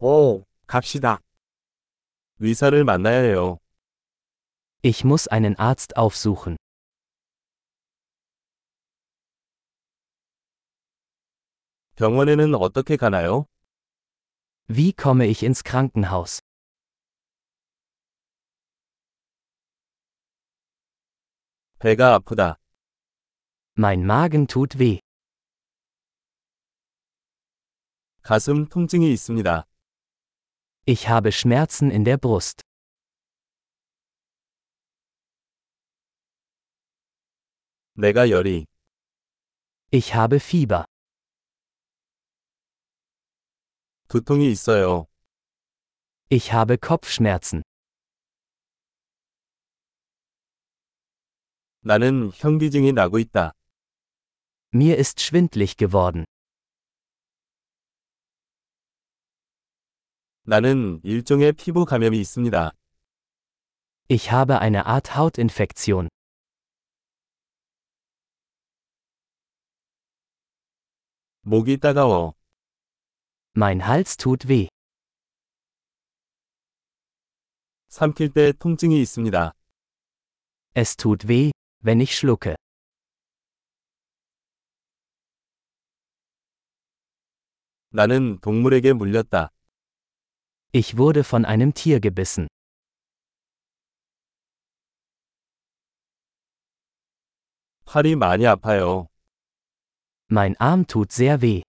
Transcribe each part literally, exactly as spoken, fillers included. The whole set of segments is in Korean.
오, 갑시다. 의사를 만나야 해요. Ich muss einen Arzt aufsuchen. 병원에는 어떻게 가나요? Wie komme ich ins Krankenhaus? 배가 아프다. Mein Magen tut weh. 가슴 통증이 있습니다. Ich habe Schmerzen in der Brust. 내가 열이. Ich habe Fieber. 두통이 있어요. Ich habe Kopfschmerzen. 나는 현기증이 나고 있다. Mir ist schwindlig geworden. 나는 일종의 피부 감염이 있습니다. Ich habe eine Art Hautinfektion. 목이 따가워. Mein Hals tut weh. 삼킬 때 통증이 있습니다. Es tut weh, wenn ich schlucke. 나는 동물에게 물렸다. Ich wurde von einem Tier gebissen. 팔이 많이 아파요. Mein Arm tut sehr weh.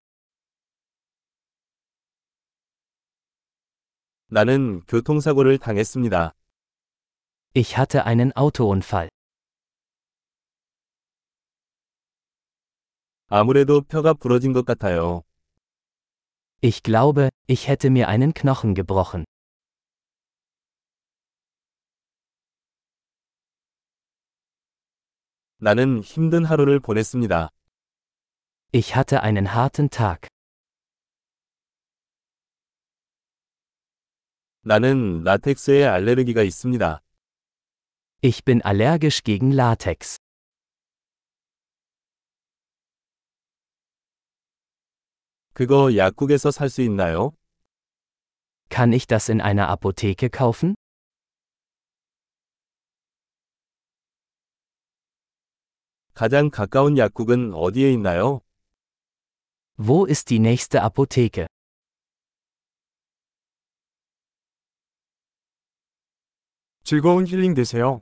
나는 교통사고를 당했습니다. Ich hatte einen Autounfall. 아무래도 뼈가 부러진 것 같아요. Ich glaube, ich hätte mir einen Knochen gebrochen. 나는 힘든 하루를 보냈습니다. Ich hatte einen harten Tag. 나는 라텍스에 알레르기가 있습니다. Ich bin allergisch gegen Latex. 그거 약국에서 살 수 있나요? Kann ich das in einer Apotheke kaufen? 가장 가까운 약국은 어디에 있나요? Wo ist die nächste Apotheke? 즐거운 힐링 되세요.